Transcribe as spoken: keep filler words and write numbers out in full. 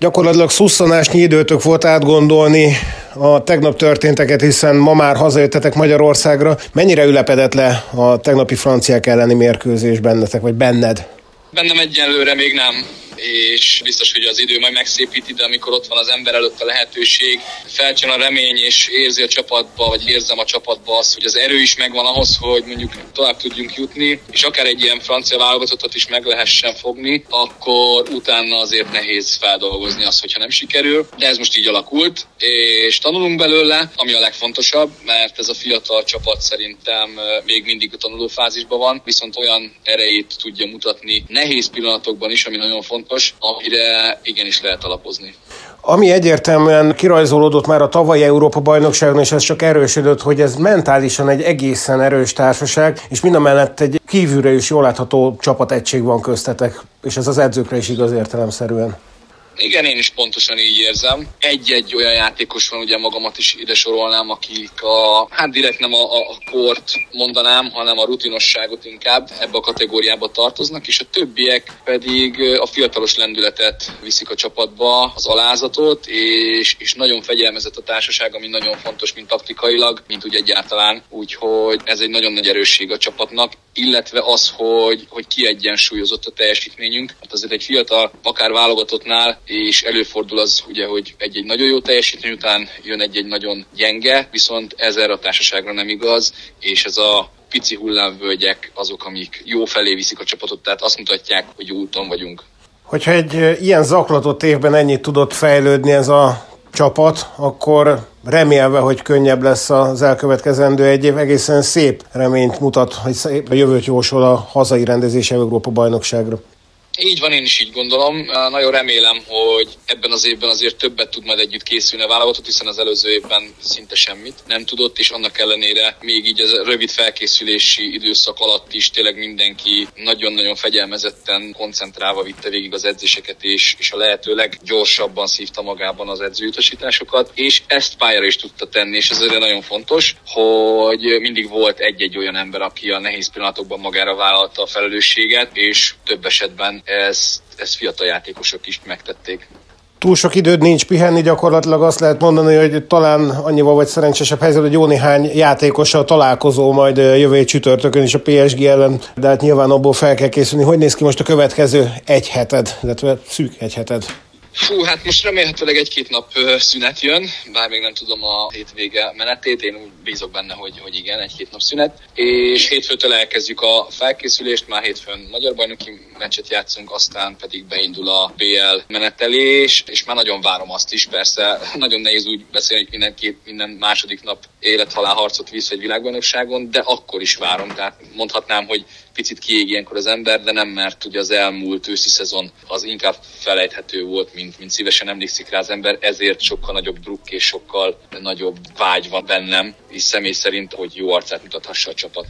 Gyakorlatilag szusszanásnyi időtök volt átgondolni a tegnap történteket, hiszen ma már hazajöttetek Magyarországra. Mennyire ülepedett le a tegnapi franciák elleni mérkőzés bennetek, vagy benned? Bennem egyenlőre még nem, és biztos, hogy az idő majd megszépíti, de amikor ott van az ember előtt a lehetőség, felcsön a remény, és érzi a csapatba, vagy érzem a csapatba azt, hogy az erő is megvan ahhoz, hogy mondjuk tovább tudjunk jutni, és akár egy ilyen francia válogatottat is meg lehessen fogni, akkor utána azért nehéz feldolgozni azt, hogyha nem sikerül. De ez most így alakult, és tanulunk belőle, ami a legfontosabb, mert ez a fiatal csapat szerintem még mindig a tanuló fázisban van, viszont olyan erejét tudja mutatni nehéz pillanatokban is, ami nagyon fontos, amire igenis lehet alapozni. Ami egyértelműen kirajzolódott már a tavalyi Európa-bajnokságon, és ez csak erősödött, hogy ez mentálisan egy egészen erős társaság, és mindamellett egy kívülre is jól látható csapategység van köztetek, és ez az edzőkre is igaz értelemszerűen. Igen, én is pontosan így érzem. Egy-egy olyan játékos van, ugye magamat is ide sorolnám, akik a, hát direkt nem a, a kort mondanám, hanem a rutinosságot inkább ebbe a kategóriába tartoznak, és a többiek pedig a fiatalos lendületet viszik a csapatba, az alázatot, és, és nagyon fegyelmezett a társaság, ami nagyon fontos, mint taktikailag, mint úgy egyáltalán. Úgyhogy ez egy nagyon nagy erősség a csapatnak, illetve az, hogy, hogy kiegyensúlyozott a teljesítményünk. Hát azért egy fiatal, akár válogatottnál, és előfordul az, ugye, hogy egy-egy nagyon jó teljesítmény után jön egy-egy nagyon gyenge, viszont ez erre a társaságra nem igaz, és ez a pici hullámvölgyek azok, amik jó felé viszik a csapatot, tehát azt mutatják, hogy jó úton vagyunk. Hogyha egy ilyen zaklatott évben ennyit tudott fejlődni ez a csapat, akkor remélve, hogy könnyebb lesz az elkövetkezendő egy év, egészen szép reményt mutat, hogy a jövőt jósol a hazai rendezés Európa-bajnokságra. Így van, én is így gondolom. Nagyon remélem, hogy ebben az évben azért többet tud majd együtt készülni a válogatott, hiszen az előző évben szinte semmit nem tudott, és annak ellenére még így a rövid felkészülési időszak alatt is tényleg mindenki nagyon-nagyon fegyelmezetten, koncentrálva vitte végig az edzéseket, és, és a lehető leggyorsabban szívta magában az edzőutasításokat, és ezt pályára is tudta tenni, és ez azért nagyon fontos, hogy mindig volt egy-egy olyan ember, aki a nehéz pillanatokban magára vállalta a felelősséget, és több esetben Ezt, ezt fiatal játékosok is megtették. Túl sok időd nincs pihenni, gyakorlatilag azt lehet mondani, hogy talán annyival vagy szerencsésebb helyzet, hogy jó néhány játékossal találkozó majd jövő csütörtökön is a pé es gé ellen, de hát nyilván abból fel kell készülni. Hogy néz ki most a következő egy heted, illetve szűk egy heted? Fú, hát most remélhetőleg egy-két nap szünet jön, bár még nem tudom a hétvége menetét, én úgy bízok benne, hogy, hogy igen, egy-két nap szünet. És hétfőtől elkezdjük a felkészülést, már hétfőn magyar bajnoki meccset játszunk, aztán pedig beindul a bé el menetelés, és már nagyon várom azt is, persze nagyon nehéz úgy beszélni, hogy minden, két, minden második nap élet-halál harcot visz egy világbajnokságon, de akkor is várom, tehát mondhatnám, hogy picit kiég ilyenkor az ember, de nem, mert ugye az elmúlt őszi szezon az inkább felejthető volt, mint, mint szívesen emlékszik rá az ember, ezért sokkal nagyobb drukk és sokkal nagyobb vágy van bennem, és személy szerint, hogy jó arcát mutathassa a csapat.